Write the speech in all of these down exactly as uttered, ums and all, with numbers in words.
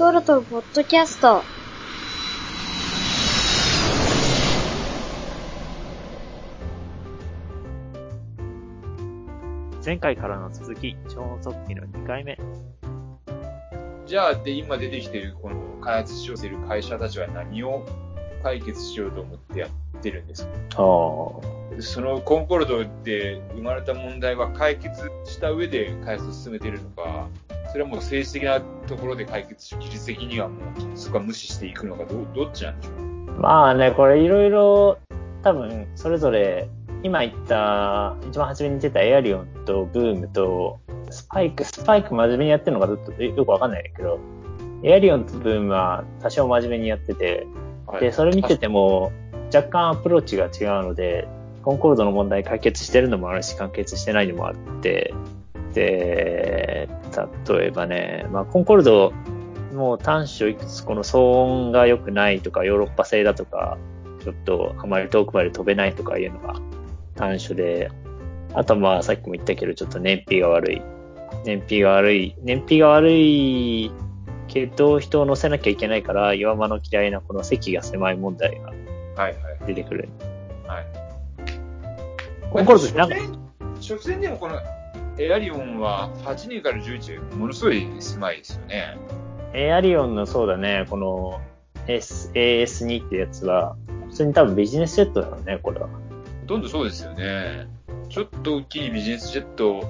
ソルトポッドキャスト。前回からの続き、超音速機のにかいめ。じゃあで今出てきているこの開発しようとしている会社たちは何を解決しようと思ってやってるんですか？ああ、そのコンコルドで生まれた問題は解決した上で開発を進めているのか、それはもう政治的なところで解決し、技術的にはもうそこは無視していくのか、どどっちなんでしょう。まあね、これいろいろ多分それぞれ今言った一番初めに出たエアリオンとブームとスパイクスパイク真面目にやってるのかどっとよくわかんないけど、エアリオンとブームは多少真面目にやってて、はい、でそれ見てても若干アプローチが違うので、コンコルドの問題解決してるのもあるし完結してないのもあって、で例えばね、まあ、コンコルドもう短所いくつ、この騒音が良くないとかヨーロッパ製だとかちょっとあまり遠くまで飛べないとかいうのが短所で、あとまあさっきも言ったけどちょっと燃費が悪い燃費が悪い燃費が悪いけど人を乗せなきゃいけないから岩間の嫌いなこの席が狭い問題が出てくる。はい、はい、コンコルドってなんか初戦でもこのエアリオンははちにんからじゅういちにんものすごい狭いですよね。エアリオンのそうだね、この エーエスに ってやつは普通に多分ビジネスジェットだよね。これはほとんどそうですよね。ちょっと大きいビジネスジェット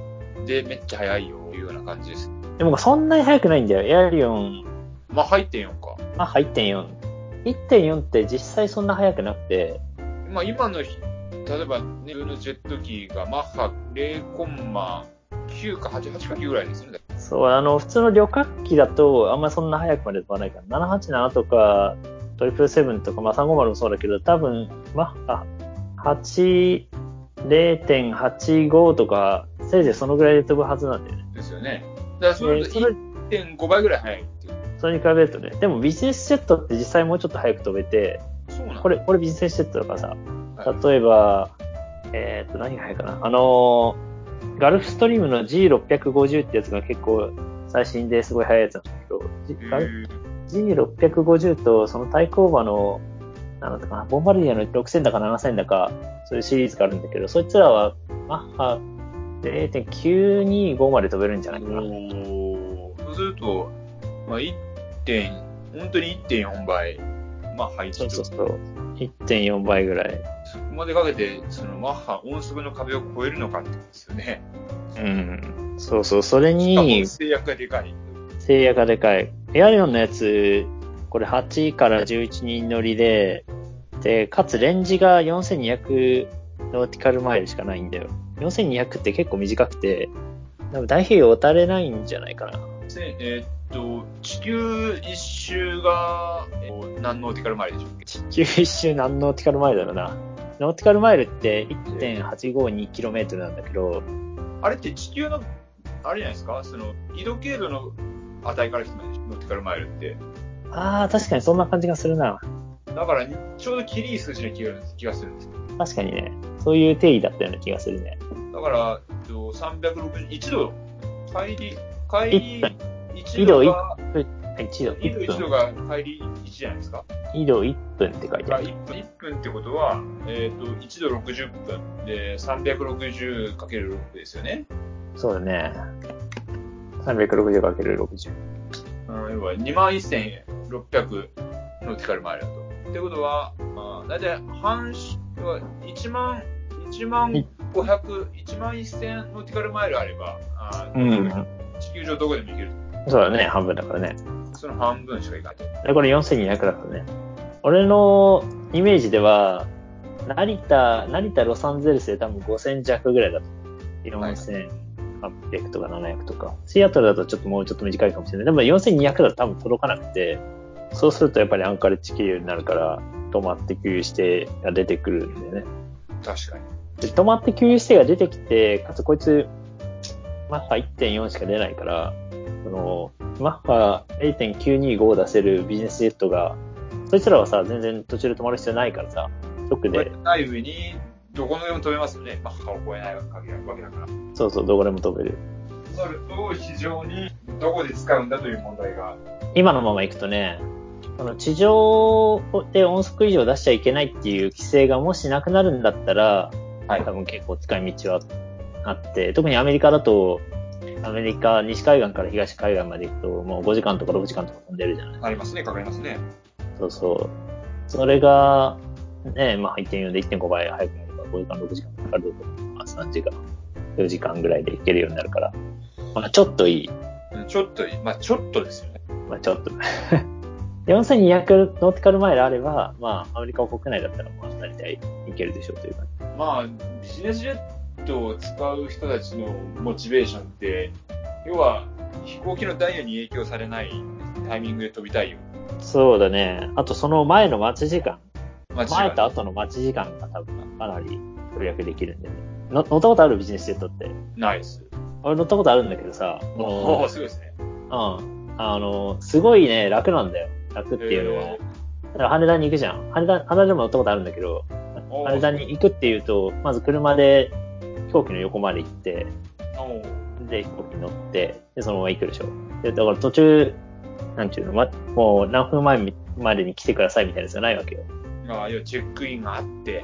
でめっちゃ速いよというような感じです。でもそんなに速くないんだよエアリオン。まあ はちてんよん か。まあ はちてんよん いってんよん って実際そんな速くなくて、まあ今の例えばね、普通のジェット機がマッハ ゼロコンマきゅう かはちじゅうはちかきゅうぐらいですよね。そう、あの普通の旅客機だとあんまりそんな速くまで飛ばないから、ななはちななとかなななななとか、まあ、さんごーまるもそうだけど、多分マッハ ゼロてんはちご とかせいぜいそのぐらいで飛ぶはずなんだよね。ですよね。だからそれ いってんご 倍ぐらい速いっていう。それに比べるとね。でもビジネスジェットって実際もうちょっと速く飛べて、そうなん、これこれビジネスジェットだからさ、はい、例えばえっと何が速いかな、あのーガルフストリームの ジーろっぴゃくごじゅう ってやつが結構最新ですごい速いやつなんだけど、 ジーろっぴゃくごじゅう とその対抗馬のなんだかな、ボンバルディアのろくせんだかななせんだかそういうシリーズがあるんだけど、そいつらはマッハ ゼロてんきゅうにご まで飛べるんじゃないかな。おそうすると、まあ、いってん本当に いってんよん 倍、マッハいちとそうそうそう いってんよん 倍ぐらい、そこまでかけてそのマッハ音速の壁を越えるのかってことですよね。うん、そうそう、それに制約がでかい。制約がでかい。エアリオンのやつ、これはちからじゅういちにん乗りで、でかつレンジがよんせんにひゃくノーティカルマイルしかないんだよ。よんせんにひゃくって結構短くて、多分太平洋渡れないんじゃないかな。えー、っと地球一周が、えー、何ノーティカルマイルでしょうか。地球一周何ノーティカルマイルだろうな。ノーティカルマイルって いってんはちごにキロメートル なんだけど、あれって地球のあれじゃないですか、その緯度経度の値から来てないでしょ、ノーティカルマイルって。ああ、確かにそんな感じがするな。だからちょうどきりい数字な気がするんです。確かにね、そういう定義だったような気がするね。だからさんびゃくろくじゅういちど帰り帰りいちどがいちどいちどが帰りいちじゃないですか。緯度いっぷんって書いてある。いっぷん、いっぷんってことは、えっと、いちどろくじゅっぷんで さんびゃくろくじゅうかけるろく ですよね。そうだね。さんびゃくろくじゅうかけるろくじゅう。要は にまんせんろっぴゃく ノーティカルマイルだと。ってことは、だいたい半周はいちまん、いちまんごひゃく、いちまんせんノーティカルマイルあれば、あうん、地球上どこでも行ける。そうだね、半分だからね。その半分しかいかない。これよんせんにひゃくだからね。俺のイメージでは成田、成田ロサンゼルスで多分ごせんじゃくぐらいだと。よんせんはっぴゃくとかななひゃくとか。シアトルだとちょっともうちょっと短いかもしれない。でもよんせんにひゃくだと多分届かなくて、そうするとやっぱりアンカレッジ経由になるから止まって給油してが出てくるんだよね。確かに。で止まって給油してが出てきて、かつこいつマッハ いってんよん しか出ないから、そのマッハ ゼロてんきゅうにご を出せるビジネスジェットが、そいつらはさ全然途中で止まる必要ないからさ、直でない上にどこでも飛べますよね。マッハを超えないわけだから。そうそう、どこでも飛べる。それと非常にどこで使うんだという問題が今のままいくとね、その地上で音速以上出しちゃいけないっていう規制がもしなくなるんだったら、はい、多分結構使い道はあって、特にアメリカだと、アメリカ西海岸から東海岸まで行くと、もうごじかんとかろくじかんとか飛んでるじゃないですか。ありますね、かかりますね。そうそう。それが、ね、まあ いってんよん で いってんご 倍早くなればごじかん、ろくじかんかかると思います。さんじかん、よじかんぐらいで行けるようになるから。まあちょっといい。ちょっといい。まあちょっとですよね。まあちょっと。よんせんにひゃくノーティカルマイルあれば、まあアメリカ国内だったらもう大体行けるでしょうというか。まあビジネスジェットを使う人たちのモチベーションって、要は飛行機のダイヤに影響されないタイミングで飛びたいよ。そうだね。あとその前の待ち時間。間違いない。前と後の待ち時間が多分かなり予約できるんでね。乗ったことあるビジネスジェットって？ないです。俺乗ったことあるんだけどさ。おお、すごいですね。うん。あの、すごいね、楽なんだよ。楽っていうのは。だから羽田に行くじゃん。羽田、羽田でも乗ったことあるんだけど、羽田に行くっていうと、まず車で飛行機の横まで行って、で、飛行機乗って、で、そのまま行くでしょ。で、だから途中、なんていうの、ま、もう何分前までに来てくださいみたいなやつがないわけよ。ああ、要はチェックインがあって、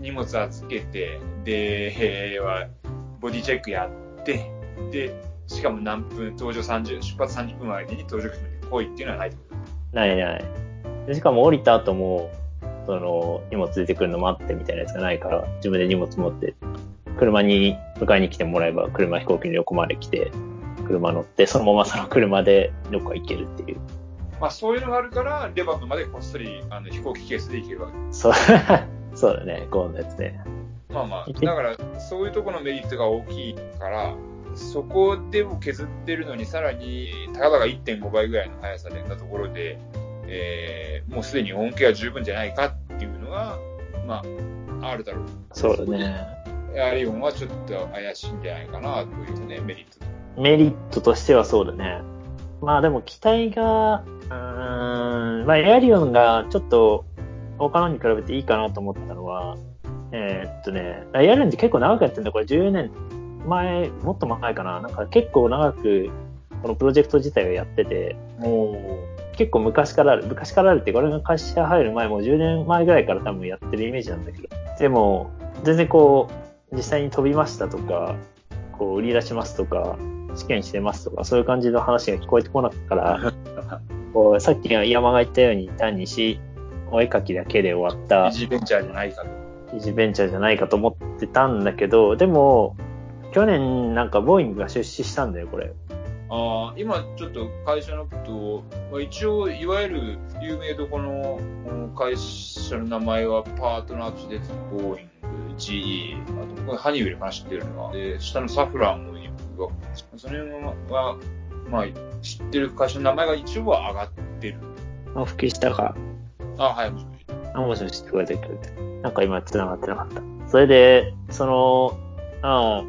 荷物預けて、で、は、ボディチェックやって、で、しかも何分、搭乗さんじゅう、出発さんじゅっぷん前に搭乗決めて来いっていうのはないってことないない。で、しかも降りた後も、その、荷物出てくるの待ってみたいなやつがないから、自分で荷物持って、車に迎えに来てもらえば、車飛行機の横まで来て、車乗って、そのままその車でどっか行けるっていう。まあそういうのがあるから、レバノンまでこっそりあの飛行機ケースで行けるわけです。そう、そうだね、このやつね。まあまあ、だからそういうところのメリットが大きいから、そこでも削ってるのにさらに、たかだか いってんご 倍ぐらいの速さでやったところで、えー、もうすでに恩恵は十分じゃないかっていうのが、まあ、あるだろう。そうだね。アリオンはちょっと怪しいんじゃないかなというね、メリット。メリットとしてはそうだね。まあでも機体が、うーん、まあエアリオンがちょっと他のに比べていいかなと思ったのは、えー、っとね、エアリオンって結構長くやってるんだ、これじゅうねんまえ、もっと前かな、なんか結構長くこのプロジェクト自体をやってて、もう結構昔からある、昔からあるって、これが会社入る前もじゅうねんまえぐらいから多分やってるイメージなんだけど、でも全然こう実際に飛びましたとか、こう売り出しますとか、試験してますとか、そういう感じの話が聞こえてこなかったからこうさっき山が言ったように単にしお絵描きだけで終わったイージーベンチャーじゃないかとイージーベンチャーじゃないかと思ってたんだけど、でも去年なんかボーイングが出資したんだよこれ。ああ、今ちょっと会社のことを、まあ、一応いわゆる有名どこの会社の名前はパートナーとしてボーイング、ジーイー、あとこれハニーウェルかな、知ってるのは。で、下のサフランもその辺は、まあ、知ってる会社の名前が一応は上がってる。あ、復帰したか。あ、はい、もしもし。あ、もしもし、聞こえてくれて。なんか今、繋がってなかった。それで、その、あ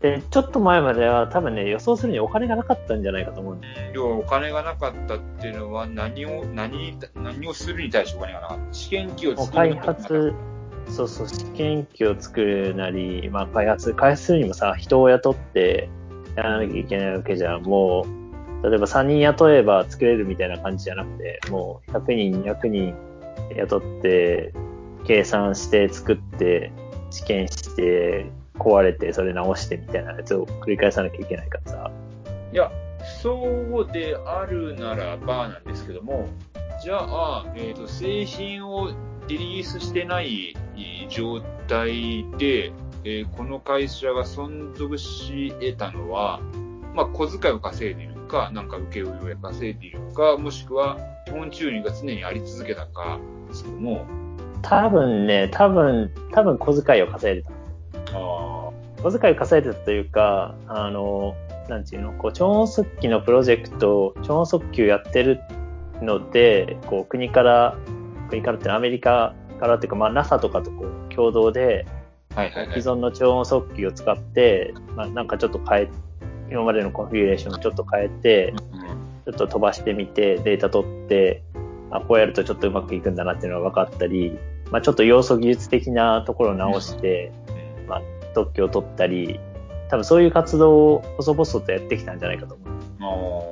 で、ちょっと前までは多分ね、予想するにお金がなかったんじゃないかと思うんです。要はお金がなかったっていうのは、何を、何、何をするに対してお金がなかった。試験機を作るのか。開発、そうそう、試験機を作るなり、まあ、開発、開発するにもさ、人を雇って、やらなきゃいけないわけじゃん。もう、例えばさんにん雇えば作れるみたいな感じじゃなくて、もうひゃくにん、にひゃくにん雇って、計算して、作って、試験して、壊れて、それ直してみたいなやつを繰り返さなきゃいけないからさ。いや、そうであるならばなんですけども、じゃあ、えっと、製品をリリースしてない状態で、えー、この会社が存続し得たのは、まあ、小遣いを稼いでいるか、なんか請負を稼いでいるか、もしくは資本注入が常にあり続けたかですけども。多分ね、多分、多分小遣いを稼いでた。あ、小遣いを稼いでたというか、あの、なんていうの、こう、超音速機のプロジェクト、超音速級やってるので、こう、国から、国からってアメリカからっていうか、まあ、ナサ とかとこう共同で、はいはいはい、既存の超音速機を使って、まあ、なんかちょっと変え、今までのコンフィギュレーションをちょっと変えて、ちょっと飛ばしてみて、データ取って、あ、こうやるとちょっとうまくいくんだなっていうのが分かったり、まあ、ちょっと要素技術的なところを直して、まあ、特許を取ったり、多分そういう活動を細々とやってきたんじゃないかと思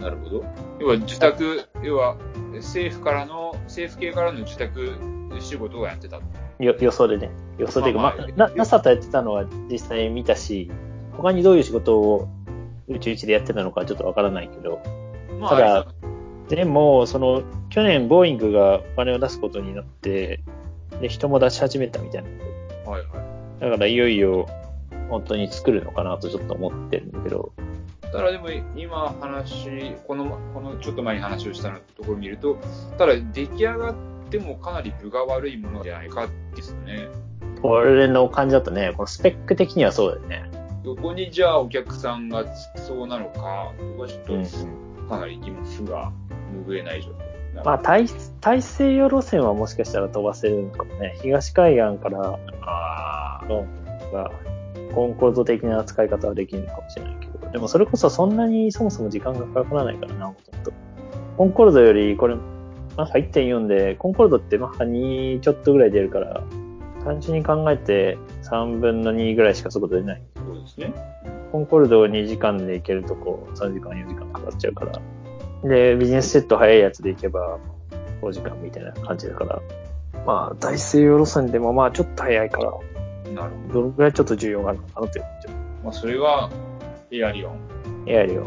う。ああ、なるほど。要は受託、要は政府からの、政府系からの受託仕事がやってた。よ、よそでね。よそでまあ、まあまあ、な、NASA とやってたのは実際見たし、他にどういう仕事を宇宙一でやってたのかちょっとわからないけど。まあ、ただ、でも、その、去年、ボーイングがお金を出すことになって、で、人も出し始めたみたいな。はいはい。だから、いよいよ、本当に作るのかなとちょっと思ってるんだけど。ただでも今話この、このちょっと前に話をしたところを見ると、ただ出来上がってもかなり分が悪いものじゃないかですね。これの感じだとね、このスペック的にはそうだよね。どこにじゃあお客さんがつきそうなのか、そこはちょっとかなり負が拭えない状態、うん。まあ大、大西洋路線はもしかしたら飛ばせるのかもね。東海岸からのがコンコード的な使い方はできるのかもしれないけど、でもそれこそそんなにそもそも時間がかからないからな、もともと。コンコードより、これ、マッハ いってんよん で、コンコードってマッハにちょっとぐらい出るから、単純に考えてさんぶんのにぐらいしか速度出ない。そうですね。コンコードをにじかんで行けるとこ、さんじかんよじかんかかっちゃうから。で、ビジネスジェット早いやつで行けばごじかんみたいな感じだから。まあ、大西洋路線でもまあちょっと早いから。なるほど。どのくらいちょっと重要があるのかなって思っちゃう。まあ、それはエアリオン。エアリオ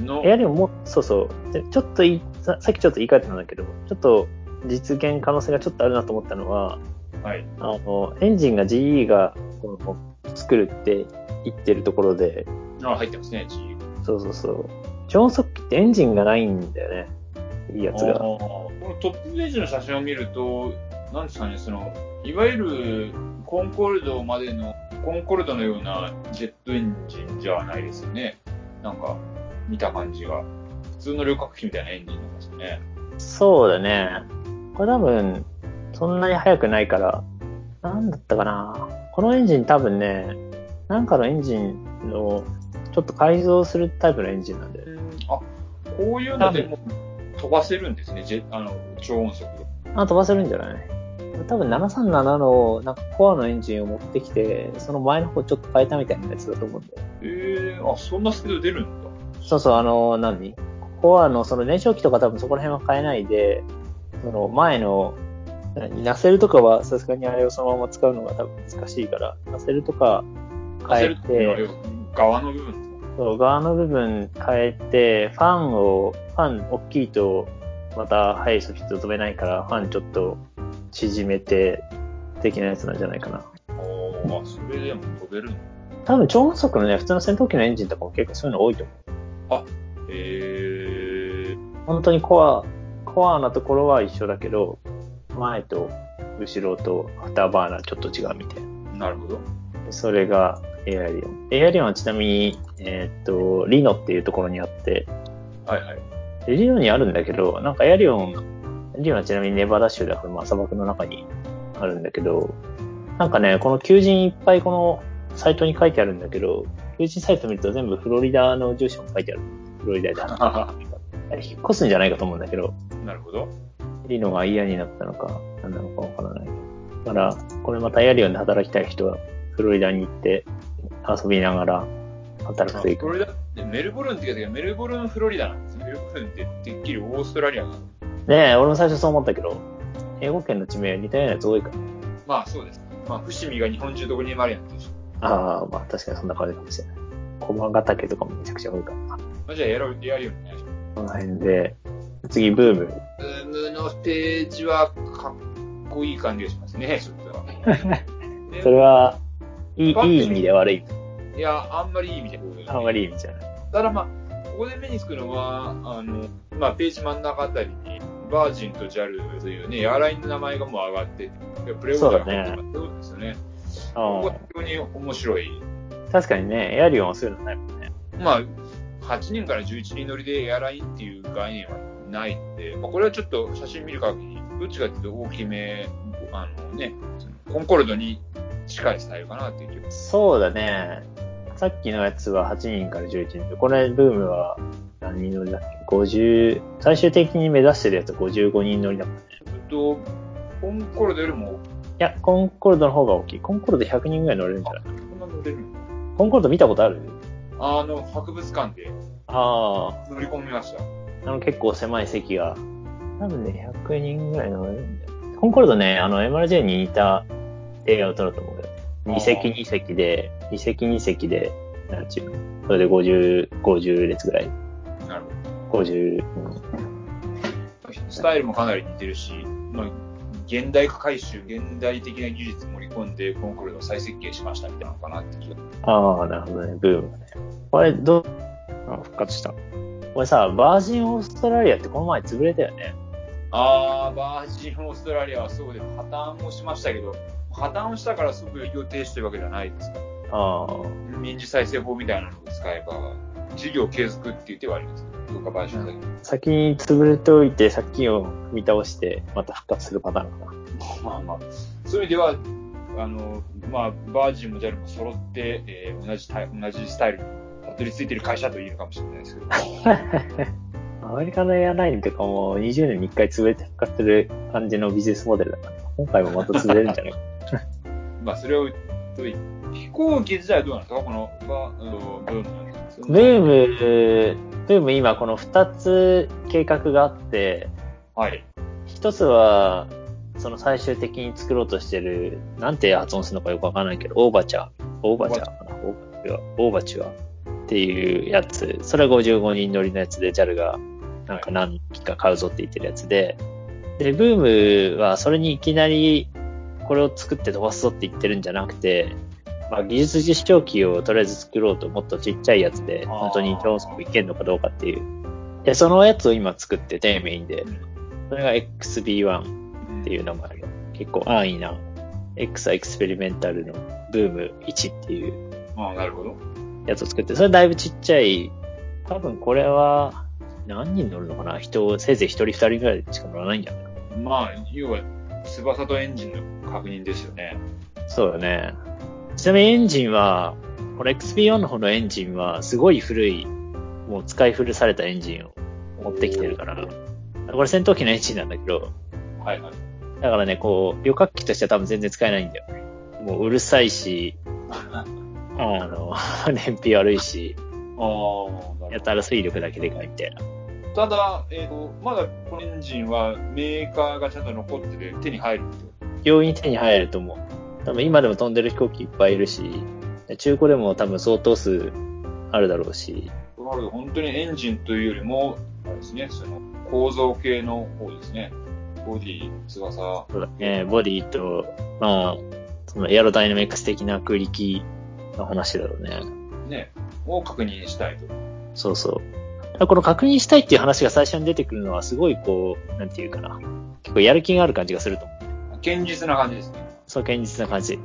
ンの。エアリオンも、そうそう。ちょっといさ、さっきちょっと言い換えてたんだけど、ちょっと実現可能性がちょっとあるなと思ったのは、はい。あの、エンジンが ジーイー がこの作るって言ってるところで。あ、入ってますね、ジーイー。そうそうそう。超速機ってエンジンがないんだよね。いいやつが。このトップページの写真を見ると、なんですかね、その、いわゆる、コンコルドまでの、コンコルドのようなジェットエンジンじゃないですよね。なんか、見た感じが。普通の旅客機みたいなエンジンなんですね。そうだね。これ多分、そんなに速くないから、なんだったかな。このエンジン多分ね、なんかのエンジンの、ちょっと改造するタイプのエンジンなんだよね。あ、こういうのでも飛ばせるんですね、ジェあの超音速。あ、飛ばせるんじゃない?多分ななさんななのなんかコアのエンジンを持ってきて、その前の方ちょっと変えたみたいなやつだと思うんだよ。ええー、あ、そんなスピード出るんだ。そうそう、あの、何?コアのその燃焼機とか多分そこら辺は変えないで、その前の、ナセルとかはさすがにあれをそのまま使うのが多分難しいから、ナセルとか変えて、側の部分ですか?そう、側の部分変えて、ファンを、ファン大きいと、また速いスピード飛べないから、ファンちょっと、縮めて的なやつなんじゃないかな。おー、それでも飛べるの?多分超音速のね、普通の戦闘機のエンジンとかも結構そういうの多いと思う。あ、へー。本当にコア、コアなところは一緒だけど、前と後ろとアフターバーナーちょっと違うみたいな。なるほど。それがエアリオン。エアリオンはちなみに、えー、っと、リノっていうところにあって、はいはい。リノにあるんだけど、なんかエアリオン、リオはちなみにネバダ州では、まあ、砂漠の中にあるんだけど、なんかね、この求人いっぱいこのサイトに書いてあるんだけど、求人サイト見ると全部フロリダの住所も書いてある。フロリダで引っ越すんじゃないかと思うんだけど。なるほど。リノが嫌になったのか、何なのかわからない。だから、これまたエアリオンで働きたい人はフロリダに行って遊びながら働くといい。フロリダってメルボルンって言うけど、メルボルンフロリダなんです。メルボルンっててっきりオーストラリアなの。ねえ、俺も最初そう思ったけど、英語圏の地名は似たようなやつ多いから。まあそうです。まあ伏見が日本中どこにでもあるやんでしょ。ああ、まあ確かにそんな感じかもしれない。駒ヶ岳とかもめちゃくちゃ多いからな。まあ、じゃあやろう、やるようになりましょう。この辺で、次ブーム。ブームのページはかっこいい感じがしますね、ちょっと。それは、いい、いい意味で悪い。いや、あんまりいい意味で悪い。あんまりいい意味じゃない。ただまあ、ここで目につくのは、あの、まあページ真ん中あたりに、バージンと ジャル というね、エアラインの名前がもう上がって、プレオーダーが入ってますそうですよね。ここは非常に面白い。確かにね、エアリオンはそういうのないもんね。まあ、はちにんからじゅういちにん乗りでエアラインっていう概念はないって、まあ、これはちょっと写真見る限り、どっちかっていうと大きめ、あのね、コンコルドに近いスタイルかなっていう。そうだね。さっきのやつははちにんからじゅういちにんで、これブームは、何人乗りだっけ ?ごじゅう、最終的に目指してるやつはごじゅうごにん乗りだもんね。えっと、コンコルドよりもいや、コンコルドの方が大きい。コンコルドひゃくにんぐらい乗れるんじゃない?そんな乗れる?コンコルド見たことある?あの、博物館で。ああ。乗り込みました。あの結構狭い席が。多分ね、ひゃくにんぐらい乗れるんだよ。コンコルドね、あの エムアールジェー に似たレイアウトだと思うけど、に席に席で、に席に席で、なんちゅうそれで50、50列ぐらい。なるほど。ごじゅう、うん、スタイルもかなり似てるし、まあ、現代化改修、現代的な技術盛り込んで、コンコルドを再設計しましたみたいなのかなって気が。ああ、なるほどね、ブームね。あれ、どう、あ、復活した。これさ、バージンオーストラリアってこの前潰れたよね。あー、バージンオーストラリアはそうで、破綻もしましたけど、破綻したからすぐ予定してるわけじゃないですか。あー。民事再生法みたいなのを使えば、事業継続っていう手はあります。どうかバージンだけ。先に潰れておいて、先を踏み倒して、また復活するパターンかな。まあまあ、そういう意味では、あの、まあ、バージンもジャルも揃って、えー、同じタイ、同じスタイルにたどり着いてる会社と言えるかもしれないですけど。アメリカのエアラインとかもにじゅうねんにいっかい潰れて復活する感じのビジネスモデルだから、今回もまた潰れるんじゃないかまあそれを飛行機自体はどうなんですか、このブームなんですか。ブーム、ブーム今このふたつ計画があって、はい、ひとつはその最終的に作ろうとしてる、なんて発音するのかよくわからないけど、オーバーチャー、オーバーチャーかな、オーバーチュア、オーバーチュア。っていうやつ、それはごじゅうごにん乗りのやつで ジャル がなんか何機か買うぞって言ってるやつで、でブームはそれにいきなりこれを作って飛ばすぞって言ってるんじゃなくて、まあ、技術実証機をとりあえず作ろうと、もっとちっちゃいやつで本当に超速いけるのかどうかっていう、でそのやつを今作っててメインで、それが エックスビーワン っていう名前が結構安易な X はエクスペリメンタルのブームいちっていう、ああなるほどやつを作って、それだいぶちっちゃい、多分これは何人乗るのかな、人せいぜい一人二人ぐらいしか乗らないんじゃないかな。まあ要は翼とエンジンの確認ですよね。そうだね。ちなみにエンジンはこれ エックスビーワン の方のエンジンはすごい古い、もう使い古されたエンジンを持ってきてるから、これ戦闘機のエンジンなんだけど、はいはい、だからね、こう旅客機としては多分全然使えないんだよ。もううるさいしあの燃費悪いし、あやたら推力だけでかいみたいな。ただ、えー、とまだこのエンジンはメーカーがちゃんと残ってて手に入るってこと。容易に手に入ると思う。多分今でも飛んでる飛行機いっぱいいるし、中古でも多分相当数あるだろうし。なるほど、本当にエンジンというよりもあれですね、その構造系の方ですね。ボディ、翼。そうだね、ボディとまあそのエアロダイナミックス的な空力。の話だろうね。ね、を確認したいと。そうそう。この確認したいっていう話が最初に出てくるのはすごいこう、なんていうかな、結構やる気がある感じがすると思う。堅実な感じですね。そう、堅実な感じ。め,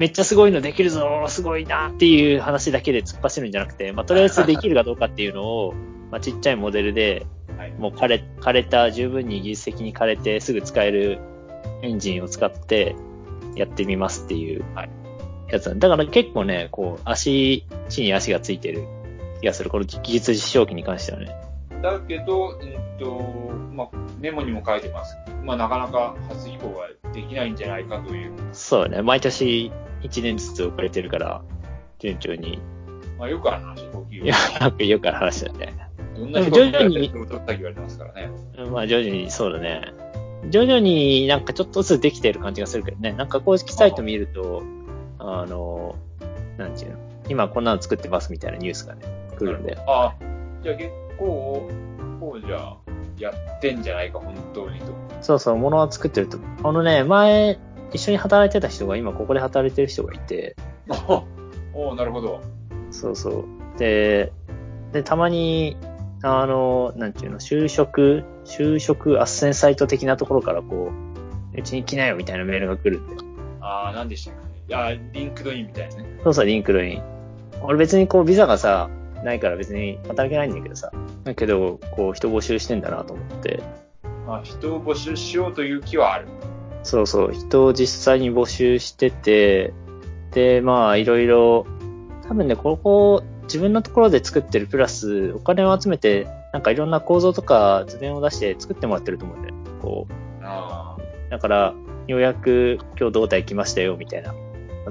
めっちゃすごいのできるぞ、すごいなっていう話だけで突っ走るんじゃなくて、まあ、とりあえずできるかどうかっていうのを、まあ、ちっちゃいモデルで、はい、もう枯れ、枯れた、十分に技術的に枯れてすぐ使えるエンジンを使ってやってみますっていう。はいやつだから結構ね、こう足地に足がついてる気がする、この技術実証機に関してはね。だけど、えっとまあ、メモにも書いてます、まあ、なかなか初飛行はできないんじゃないかという。そうね、毎年いちねんずつ遅れてるから順調に、まあ、よくある話、飛行機はよくある話だね。どんな飛行機が出てると言われてますからね。まあ徐々に、そうだね、徐々になんかちょっとずつできてる感じがするけどね。なんか公式サイト見ると、あの、なんていうの、今こんなの作ってますみたいなニュースがね、来るんで。あ、じゃあ結構、こうじゃあ、やってんじゃないか、本当にと。そうそう、物は作ってると。あのね、前、一緒に働いてた人が今ここで働いてる人がいて。おお、なるほど。そうそう。で、で、たまに、あの、なんていうの、就職、就職斡旋サイト的なところからこう、うちに来なよみたいなメールが来るんで。ああ、なんでしたっけ。いや、リンクドインみたいなね。そうそう、リンクドイン。俺別にこう、ビザがさ、ないから別に働けないんだけどさ。だけど、こう、人募集してんだなと思って。まあ、人を募集しようという気はある。そうそう、人を実際に募集してて、で、まあ、いろいろ、多分ね、ここ、自分のところで作ってるプラス、お金を集めて、なんかいろんな構造とか図面を出して作ってもらってると思うんだよ。こう。ああ。だから、ようやく今日胴体来ましたよ、みたいな。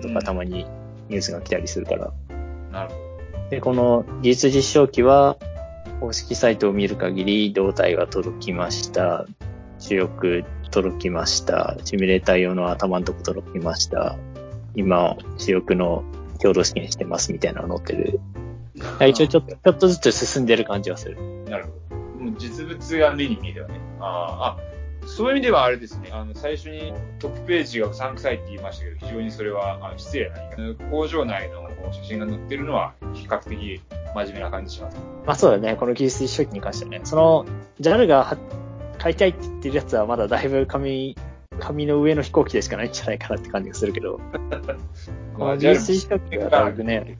とかたまにニュースが来たりするから。うん、なるほど。で、この技術実証機は、公式サイトを見る限り、胴体が届きました。主翼届きました。シミュレーター用の頭のとこ届きました。今、主翼の共同試験してますみたいなの載ってる。一応ちょっと、ちょっとずつ進んでる感じはする。なるほど。もう実物が目に見えてはね。ああ。そういう意味ではあれですね、あの最初にトップページがうさんくさいって言いましたけど、非常にそれはあ失礼な言い方。工場内の写真が載ってるのは比較的真面目な感じします。まあそうだね、この技術初期に関してはね、その ジャル が買いたいって言ってるやつはまだだいぶ紙、紙の上の飛行機でしかないんじゃないかなって感じがするけど、まあ、技術初期はだいぶね、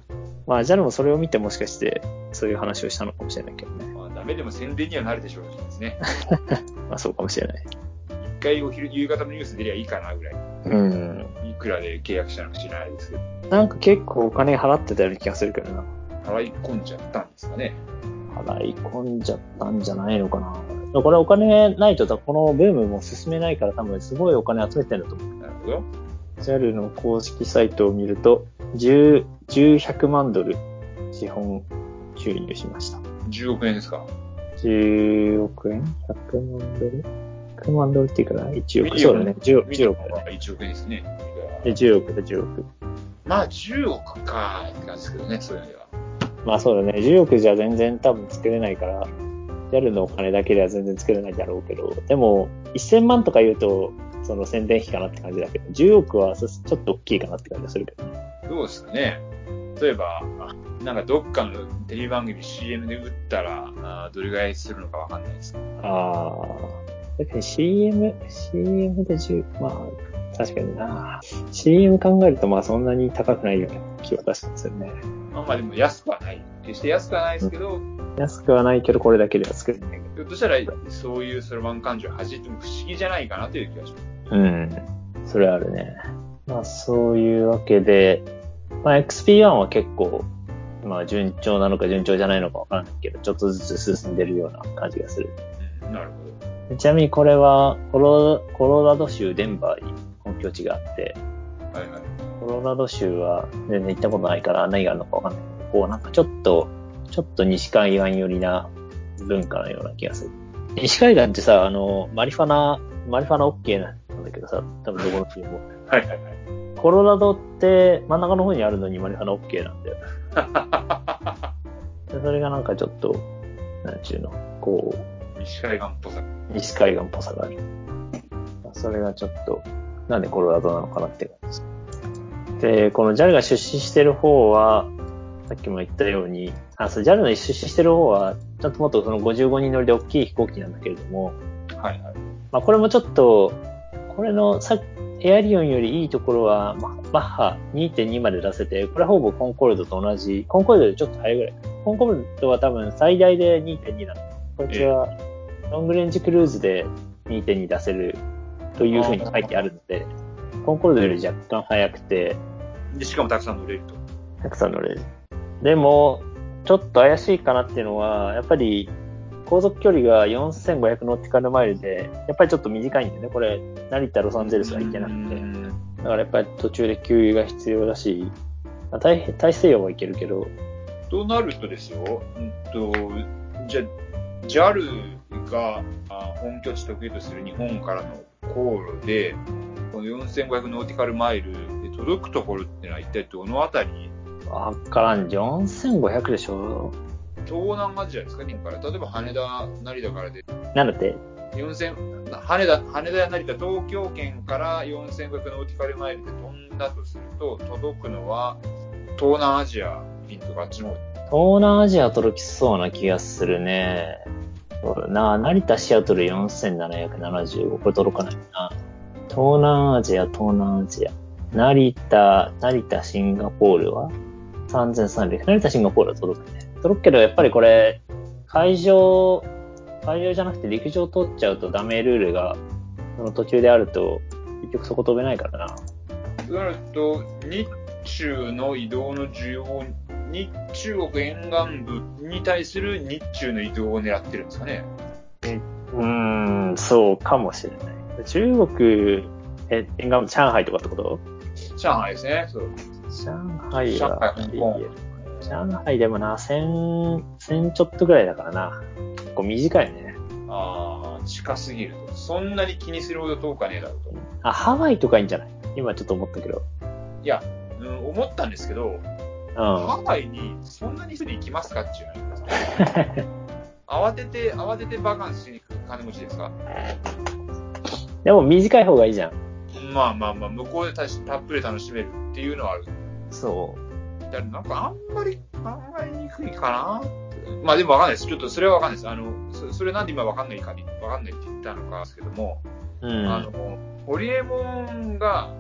まあ ジャル もそれを見てもしかしてそういう話をしたのかもしれないけどね。目でも宣伝にはなるでしょうですね。まあそうかもしれない。一回お昼夕方のニュース出りゃいいかなぐらい。うん。いくらで契約したのか知らないですけど。なんか結構お金払ってたような気がするけどな。払い込んじゃったんですかね。払い込んじゃったんじゃないのかな。これお金ないとこのブームも進めないから多分すごいお金集めてるんだと思う。なるほど。ジャル の公式サイトを見ると10、ひゃくまんドル資本注入しました。じゅうおく円ですか？じゅうおく円 ?ひゃくまんドル ?ひゃく 万ドルっていくら ?いち 億。そうだね。じゅうおく。じゅうおくはいちおく円ですね。で、じゅうおくだ、じゅうおく。まあ、じゅうおくかーって感じですけどね、そういう意味では。まあそうだね。じゅうおくじゃ全然多分作れないから、ジャル のお金だけでは全然作れないだろうけど、でも、せんまんとか言うと、その宣伝費かなって感じだけど、じゅうおくはちょっと大きいかなって感じがするけどね。どうですかね。例えば、なんかどっかのテレビ番組 シーエム で打ったら、どれぐらいするのかわかんないですけど。ああ。だけど シーエム、シーエム でじゅう、まあ、確かにな。シーエム 考えるとまあそんなに高くないような気は出したんですよね。まあまあでも安くはない。決して安くはないですけど。うん、安くはないけどこれだけでは作れない。ひょっとしたらそういうソロマン感情を弾いても不思議じゃないかなという気がします。うん。それはあるね。まあそういうわけで、まあ、エックスビーワン は結構、まあ、順調なのか順調じゃないのかわからないけど、ちょっとずつ進んでるような感じがする。なるほど。ちなみにこれはコロ、コロラド州デンバーに本拠地があって、はいはい、コロラド州は全然行ったことないから何があるのかわからないけど、こうなんかちょっと、ちょっと西海岸寄りな文化のような気がする。西海岸ってさ、あの、マリファナ、マリファナ OK なんだけどさ、多分どこの国も。はいはいはい。コロラドって真ん中の方にあるのにマリファナ OK なんだよ。それがなんかちょっと、なんちゅうの、こう。西海岸っぽさ。西海岸っぽさがある。それがちょっと、なんでコロラドなのかなって感じです。で、この ジャル が出資してる方は、さっきも言ったように、あ、そう、ジャル の出資してる方は、ちょっともっとそのごじゅうごにん乗りで大きい飛行機なんだけれども、はいはい。まあこれもちょっと、これのさっき、エアリオンよりいいところは、ま、マッハ にてんに まで出せて、これはほぼコンコルドと同じ、コンコルドよりちょっと早いぐらい。コンコルドは多分最大で にてんに なの。こいつはロングレンジクルーズで にてんに 出せるというふうに書いてあるので、コンコルドより若干早くて。で、しかもたくさん乗れると。たくさん乗れる。でも、ちょっと怪しいかなっていうのは、やっぱり、航続距離がよんせんごひゃくノーティカルマイルで、やっぱりちょっと短いんだよね。これ、成田、ロサンゼルスは行けなくて。だからやっぱり途中で給油が必要だし、大西洋は行けるけど。となるとですよ、うんと、じゃ、ジャル が本拠地得意とする日本からの航路で、このよんせんごひゃくノーティカルマイルで届くところってのは一体どのあたり？わからん。よんせんごひゃくでしょ？東南アジアですかね。から例えば羽田、成田からで。なんだってよんせん、羽田、羽田や成田、東京圏からよんせんごひゃくノーティカルマイルで飛んだとすると、届くのは東南アジア、ピンとかあっちの方。東南アジア届きそうな気がするね。そうだな。成田、シアトルよんせんななひゃくななじゅうご。これ届かないな。東南アジア、東南アジア。成田、成田、シンガポールはさんぜんさんびゃく。成田、シンガポールは届くね。届くけど、やっぱりこれ、海上、海上じゃなくて陸上通っちゃうとダメルールが、その途中であると、結局そこ飛べないからな。そうなると、日中の移動の需要、日中国沿岸部に対する日中の移動を狙ってるんですかね。え、うーん、そうかもしれない。中国、え、沿岸部、上海とかってこと？上海ですね、そう。上海は、上海、香港。上海でもな、せんちょっとぐらいだからな。結構短いね。ああ、近すぎると。そんなに気にするほど遠かねえだろうと。あ、ハワイとかいいんじゃない？今ちょっと思ったけど。いや、うん、思ったんですけど、うん、ハワイにそんなにすぐ行きますかっていうの。慌てて、慌ててバカンスしに行く金持ちですか？でも短い方がいいじゃん。まあまあまあ、向こうで た, たっぷり楽しめるっていうのはある。そう。だからなんかあんまり考えにくいかな。まあでもわかんないです。ちょっとそれはわかんないです。あの、そ, それなんで今わかんないか、わかんないって言ったのかですけども、うん、あの、ホリエモンが、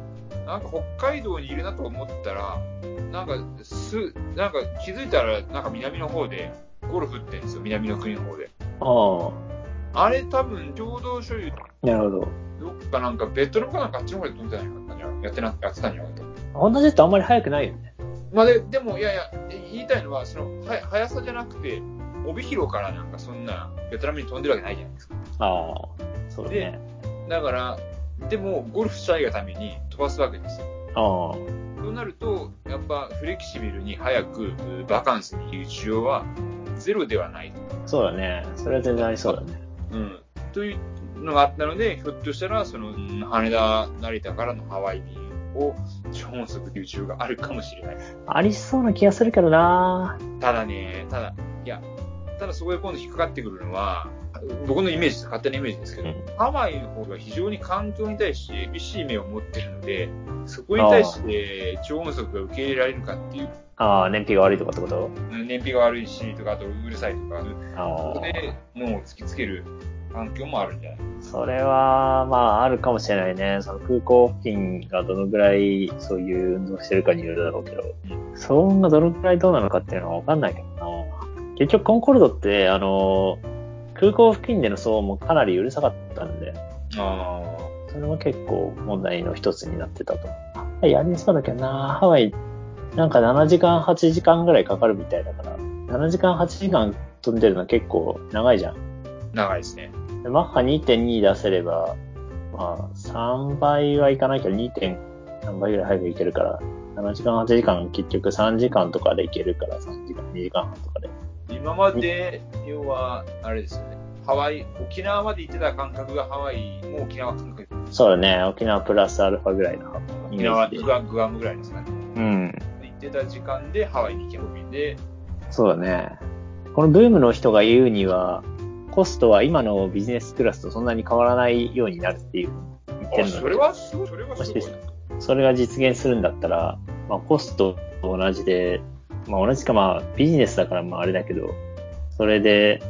なんか北海道にいるなと思ったら、なんかす、なんか気づいたらなんか南の方で、ゴルフってんですよ、南の国の方で。ああ。あれ多分、共同所有。なるほど。どっかなんか、ベッドロックなんかあっちの方で飛んでたんじゃないかやってな、やってたんじゃないかと。同じってあんまり速くないよね。まあで、でも、いやいや、言いたいのは、その、は、速さじゃなくて、帯広からなんかそんな、ベトナムに飛んでるわけないじゃないですか。ああ。そうですね。で、だから、でも、ゴルフしたいがために飛ばすわけですよ。ああ。そうなると、やっぱ、フレキシビルに早く、バカンスにいう需要は、ゼロではない。そうだね。それは全然ありそうだね。うん。というのがあったので、ひょっとしたら、その、羽田、成田からのハワイ便を超速で輸出があるかもしれない。ありそうな気がするけどな。ただね、ただ、いや、ただそこで今度引っかかってくるのは、僕のイメージです。勝手なイメージですけど、うん、ハワイの方が非常に環境に対して厳しい目を持ってるので、そこに対して超音速が受け入れられるかっていう。ああ、燃費が悪いとかってこと？燃費が悪いし、とか、あとうるさいとか、そこで脳を突きつける環境もあるんじゃない？それは、まあ、あるかもしれないね。その空港付近がどのぐらいそういう運動してるかによるだろうけど、騒音がどのぐらいどうなのかっていうのはわかんないけどな。結局、コンコルドって、あの、空港付近での騒音もかなりうるさかったんで、あそれも結構問題の一つになってたと思う。ハワイありそうだけどな。ハワイなんかななじかんはちじかんぐらいかかるみたいだから、ななじかんはちじかん飛んでるの結構長いじゃん。長いですね。でマッハ にてんに 出せれば、まあさんばいはいかないけど にてんさん 倍ぐらい早く行けるから、ななじかんはちじかん結局さんじかんとかで行けるから、さんじかんにじかんはんとかで。今まで要はあれですよね、ハワイ、沖縄まで行ってた感覚がハワイ、もう沖縄感覚。そうだね、沖縄プラスアルファぐらいの。沖縄はグアム、グアムぐらいですかね。うん。行ってた時間でハワイに行き込みで。そうだね。このブームの人が言うには、コストは今のビジネスクラスとそんなに変わらないようになるっていう言ってるので。あ、それはすごい、それはすごい。それが実現するんだったら、まあコストと同じで、まあ同じか、まあビジネスだからまああれだけど、それで、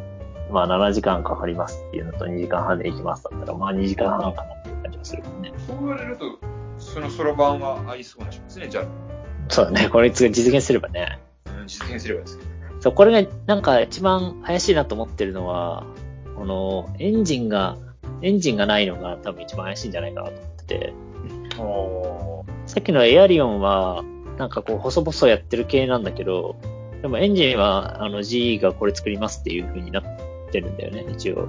まあななじかんかかりますっていうのとにじかんはんで行きますだったら、まあにじかんはんかなっていう感じがするもんね。そう言われると、そのそろばんは合いそうなしますね、ジャル。そうだね、これ実現すればね。うん、実現すればですけど。そう、これがなんか一番怪しいなと思ってるのは、このエンジンが、エンジンがないのが多分一番怪しいんじゃないかなと思ってて。おー。さっきのエアリオンは、なんかこう細々やってる系なんだけど、でもエンジンはあの ジーイー がこれ作りますっていう風になって、てるんだよね、一応。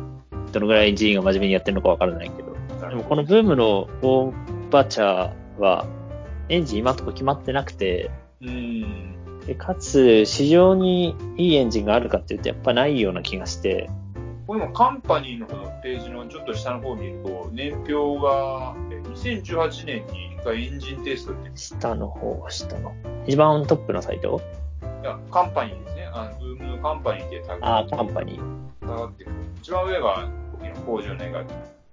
どのぐらい ジーイー が真面目にやってるのかわからないけど。でもこのブームのオーバーチャーはエンジン今のところ決まってなくて、うーんでかつ市場にいいエンジンがあるかっていうとやっぱないような気がして。これもカンパニーの方のページのちょっと下の方を見ると、年表がにせんじゅうはちねんにいっかいエンジンテストって。下の方、下の。一番トップのサイト？いや、カンパニーですね。あのブームのカンパニーでタグ。ああ、カンパニー。って一番上が工場内が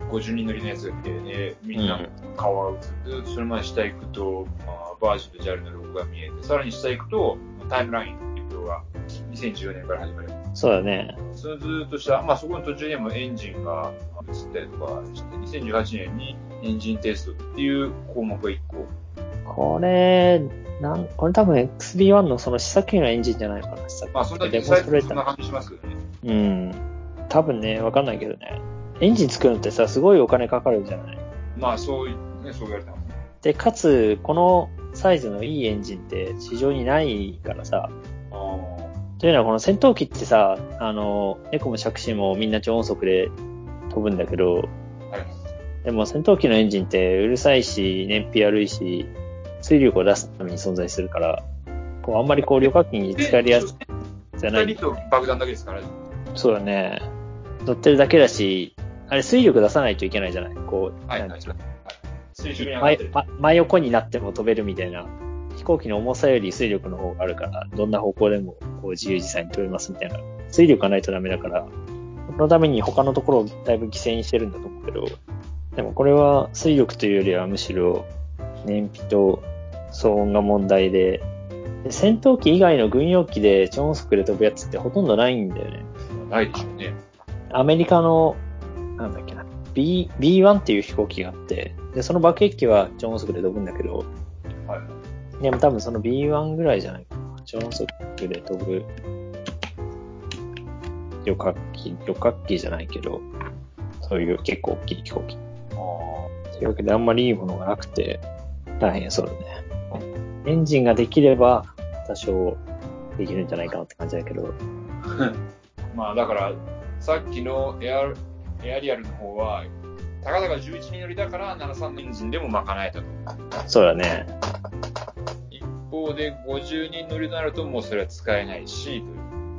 ごじゅうにん乗りのやつが来て、ね、みんな顔が映って、それまで下行くと、まあ、バージンと ジャル のロゴが見えて、さらに下行くとタイムラインっていう表がにせんじゅうよねんから始まる。そうだね。そのずーっとした、まあそこの途中でもエンジンが映ったりとかして、にせんじゅうはちねんにエンジンテストっていう項目がいっこ。これ、なんこれ多分 エックスビーワン のその試作品のエンジンじゃないかな、試作品。まあそんなデモストレーター。そんな感じしますけどね。うん。多分ね、わかんないけどね。エンジン作るのってさ、すごいお金かかるじゃない。まあ、そう、ね、そう言われたもんね。で、かつ、このサイズのいいエンジンって市場にないからさ。あというのは、この戦闘機ってさ、あの、エコもシャクシーもみんな超音速で飛ぶんだけど、はい、でも戦闘機のエンジンってうるさいし、燃費悪いし、水力を出すために存在するから、こうあんまりこう旅客機に使いやすいじゃない。ふたりと爆弾だけですからね。そうだね。乗ってるだけだし、あれ水力出さないといけないじゃない。こう、はいはいはい、水中に上がってる、ま、真横になっても飛べるみたいな。飛行機の重さより水力の方があるから、どんな方向でもこう自由自在に飛べますみたいな。水力がないとダメだから、そのために他のところをだいぶ犠牲にしてるんだと思うけど、でもこれは水力というよりはむしろ燃費と騒音が問題で、で戦闘機以外の軍用機で超音速で飛ぶやつってほとんどないんだよね。ないですね。アメリカの、なんだっけな、B、ビーワン っていう飛行機があって、でその爆撃機は超音速で飛ぶんだけど、はい、でも多分その ビーワン ぐらいじゃないかな。超音速で飛ぶ旅客機、旅客機じゃないけど、そういう結構大きい飛行機。というわけであんまりいいものがなくて大変そうだね。エンジンができれば多少できるんじゃないかなって感じだけど。まあだからさっきのエア、エアリアルの方はたかだかじゅういちにん乗りだからななじゅうさんのエンジンでも賄えたと。そうだね。一方でごじゅうにん乗りとなるともうそれは使えないしという。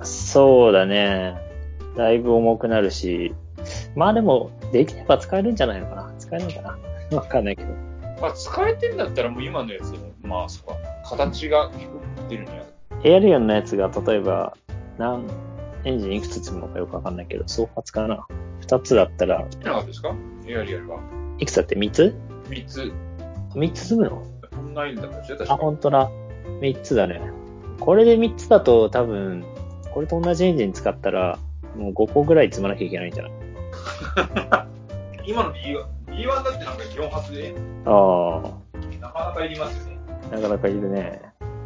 そうだね。だいぶ重くなるし、まあでもできれば使えるんじゃないのかな。使えるのかな。わかんないけど。まあ使えてるんだったらもう今のやつ、まあそっか、形が結構出るんじゃない。エアリアルのやつが例えば何エンジンいくつ積むのかよくわかんないけど、総括かな。ふたつだったら。いくつですか？エアリアルは。いくつだってみっつ？ みっ つ。みっつ積むの？そんないんだ。あ、本当だ。みっつだね。これでみっつだと多分、これと同じエンジン使ったら、もうごこぐらい積まなきゃいけないんじゃない？今の ビーワン だってなんかよん発で、ああ、なかなかいりますよね。なかなかいるね。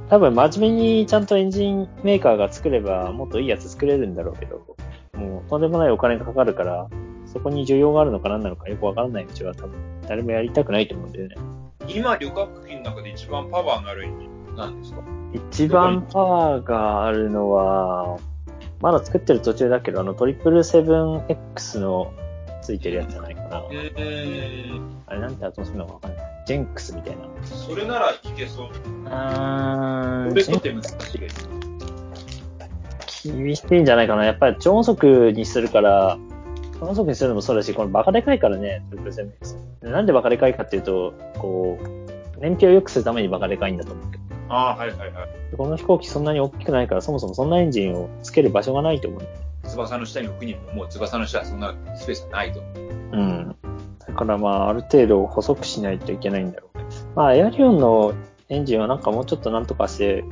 多分真面目にちゃんとエンジンメーカーが作ればもっといいやつ作れるんだろうけど、もうとんでもないお金がかかるからそこに需要があるのか何なのかよくわからないうちは多分誰もやりたくないと思うんだよね。今旅客機の中で一番パワーのあるエンジンなんですか？一番パワーがあるのはまだ作ってる途中だけど、あの セブンセブンセブンエックス のついてるやつじゃないかな。えー、あれなんて後するのかわかんない。ジェンクスみたいな。それならいけそう。あー。俺とて難しいです。厳しいんじゃないかな。やっぱり超音速にするから、超音速にするのもそうだし、このバカでかいからね、セブンセブンセブンエックス。なんでバカでかいかっていうと、こう、燃費を良くするためにバカでかいんだと思うけど。ああ、はいはいはい。この飛行機そんなに大きくないから、そもそもそんなエンジンをつける場所がないと思う。翼の下に置くにも、もう翼の下はそんなスペースないと。うん。だからまあ、ある程度細くしないといけないんだろうね。まあ、エアリオンのエンジンはなんかもうちょっとなんとかして、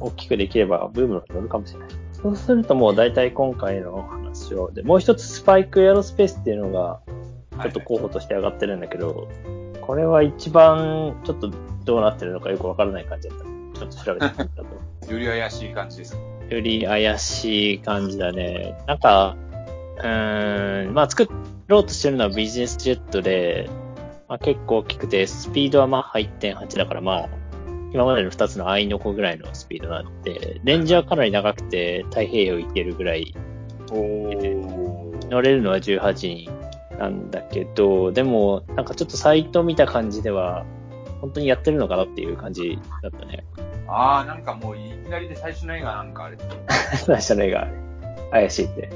大きくできればブームに乗るかもしれない。そうするともう大体今回の話を。で、もう一つスパイクエアロスペースっていうのが、ちょっと候補として上がってるんだけど、はい、これは一番ちょっとどうなってるのかよくわからない感じだった。ちょっと調べてみたと。より怪しい感じですね。より怪しい感じだね。なんか、うーん、まあ作ろうとしてるのはビジネスジェットで、まあ結構大きくて、スピードはマッハ いってんはち だからまあ、今までのふたつのアイノコぐらいのスピードなんで、レンジはかなり長くて、太平洋行けるぐらい。お乗れるのはじゅうはちにんなんだけど、でも、なんかちょっとサイト見た感じでは、本当にやってるのかなっていう感じだったね。ああ、なんかもういきなりで最初の映画なんかあれって。最初の映画あれ。怪しいって。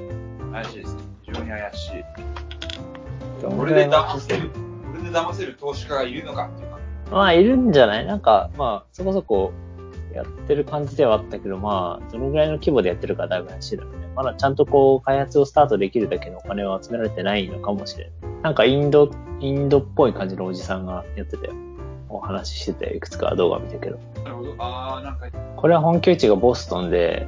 怪しいですね。非常に怪しい。これで騙せる、これで騙せる投資家がいるのかっていうか。まあ、いるんじゃない？なんか、まあ、そこそこやってる感じではあったけど、まあ、どのぐらいの規模でやってるかだいぶ怪しいだろうね。まだちゃんとこう、開発をスタートできるだけのお金を集められてないのかもしれない。なんか、インド、インドっぽい感じのおじさんがやってたよ。お話ししてて、いくつか動画見たけど。なるほど。あー、なんか。これは本拠地がボストンで、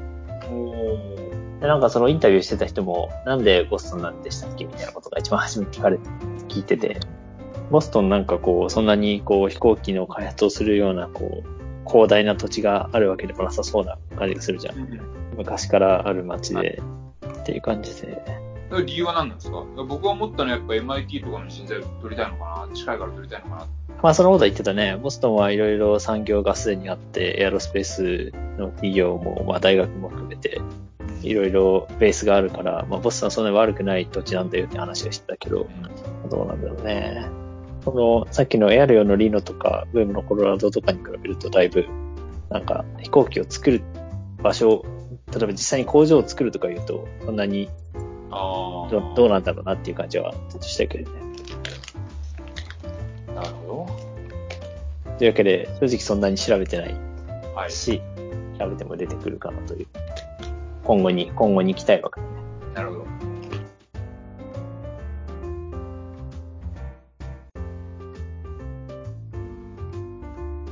でなんかそのインタビューしてた人も、なんでボストンなんでしたっけみたいなことが一番初めに聞かれて、聞いてて、ボストンなんかこう、そんなにこう飛行機の開発をするような、こう、広大な土地があるわけでもなさそうな感じがするじゃん。うん、昔からある街で、っていう感じで。理由は何なんですか？僕は思ったのはやっぱ エムアイティー とかの人材を取りたいのかな、近いから取りたいのかな。まあそのことは言ってたね。ボストンはいろいろ産業がすでにあって、エアロスペースの企業も、まあ大学も含めて、いろいろベースがあるから、まあボストンはそんなに悪くない土地なんだよって話をしてたけど、どうなんだろうね。このさっきのエアリオンのリノとか、ブームのコロラドとかに比べるとだいぶなんか飛行機を作る場所、例えば実際に工場を作るとかいうとそんなにあ ど, どうなんだろうなっていう感じはちょっとしたけどね。なるほど。というわけで正直そんなに調べてないし、はい、調べても出てくるかなという今後に今後に期待枠。なるほど。